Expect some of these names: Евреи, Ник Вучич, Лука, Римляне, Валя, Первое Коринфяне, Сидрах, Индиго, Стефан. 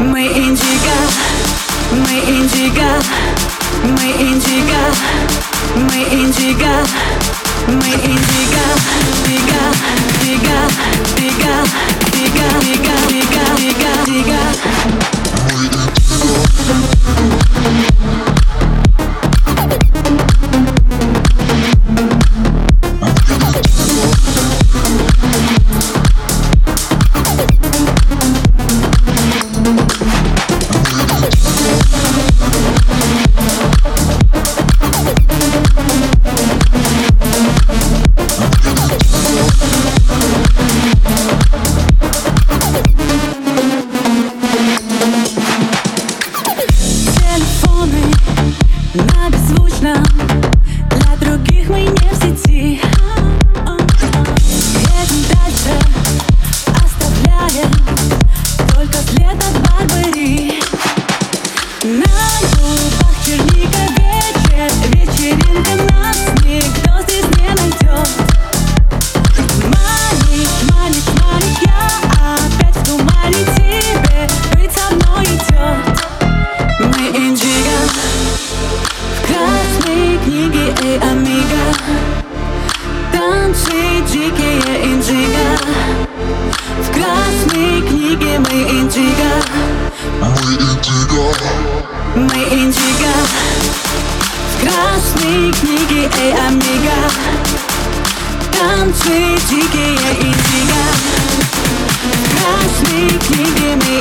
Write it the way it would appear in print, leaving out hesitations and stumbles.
Мы индиго, мы индиго, мы индиго, мы индиго, мы индиго, дига, дига, дига, дига, дига, дига, дига, дига. Мы индиго. На беззвучном, для других мы не в сети. Едем дальше, оставляя только след от Барбари. На губах черника вечер, вечеринка нас никто здесь не найдет. Манит, манит, манит, я опять в тумане тебе, быть со мной идет. Мы индиго. Красные книги и амиго, танцы дикие индиго. В красной книге мы индиго. Мы индиго. Мы индиго. В красной книге и амиго, танцы дикие индиго. В красной книге мы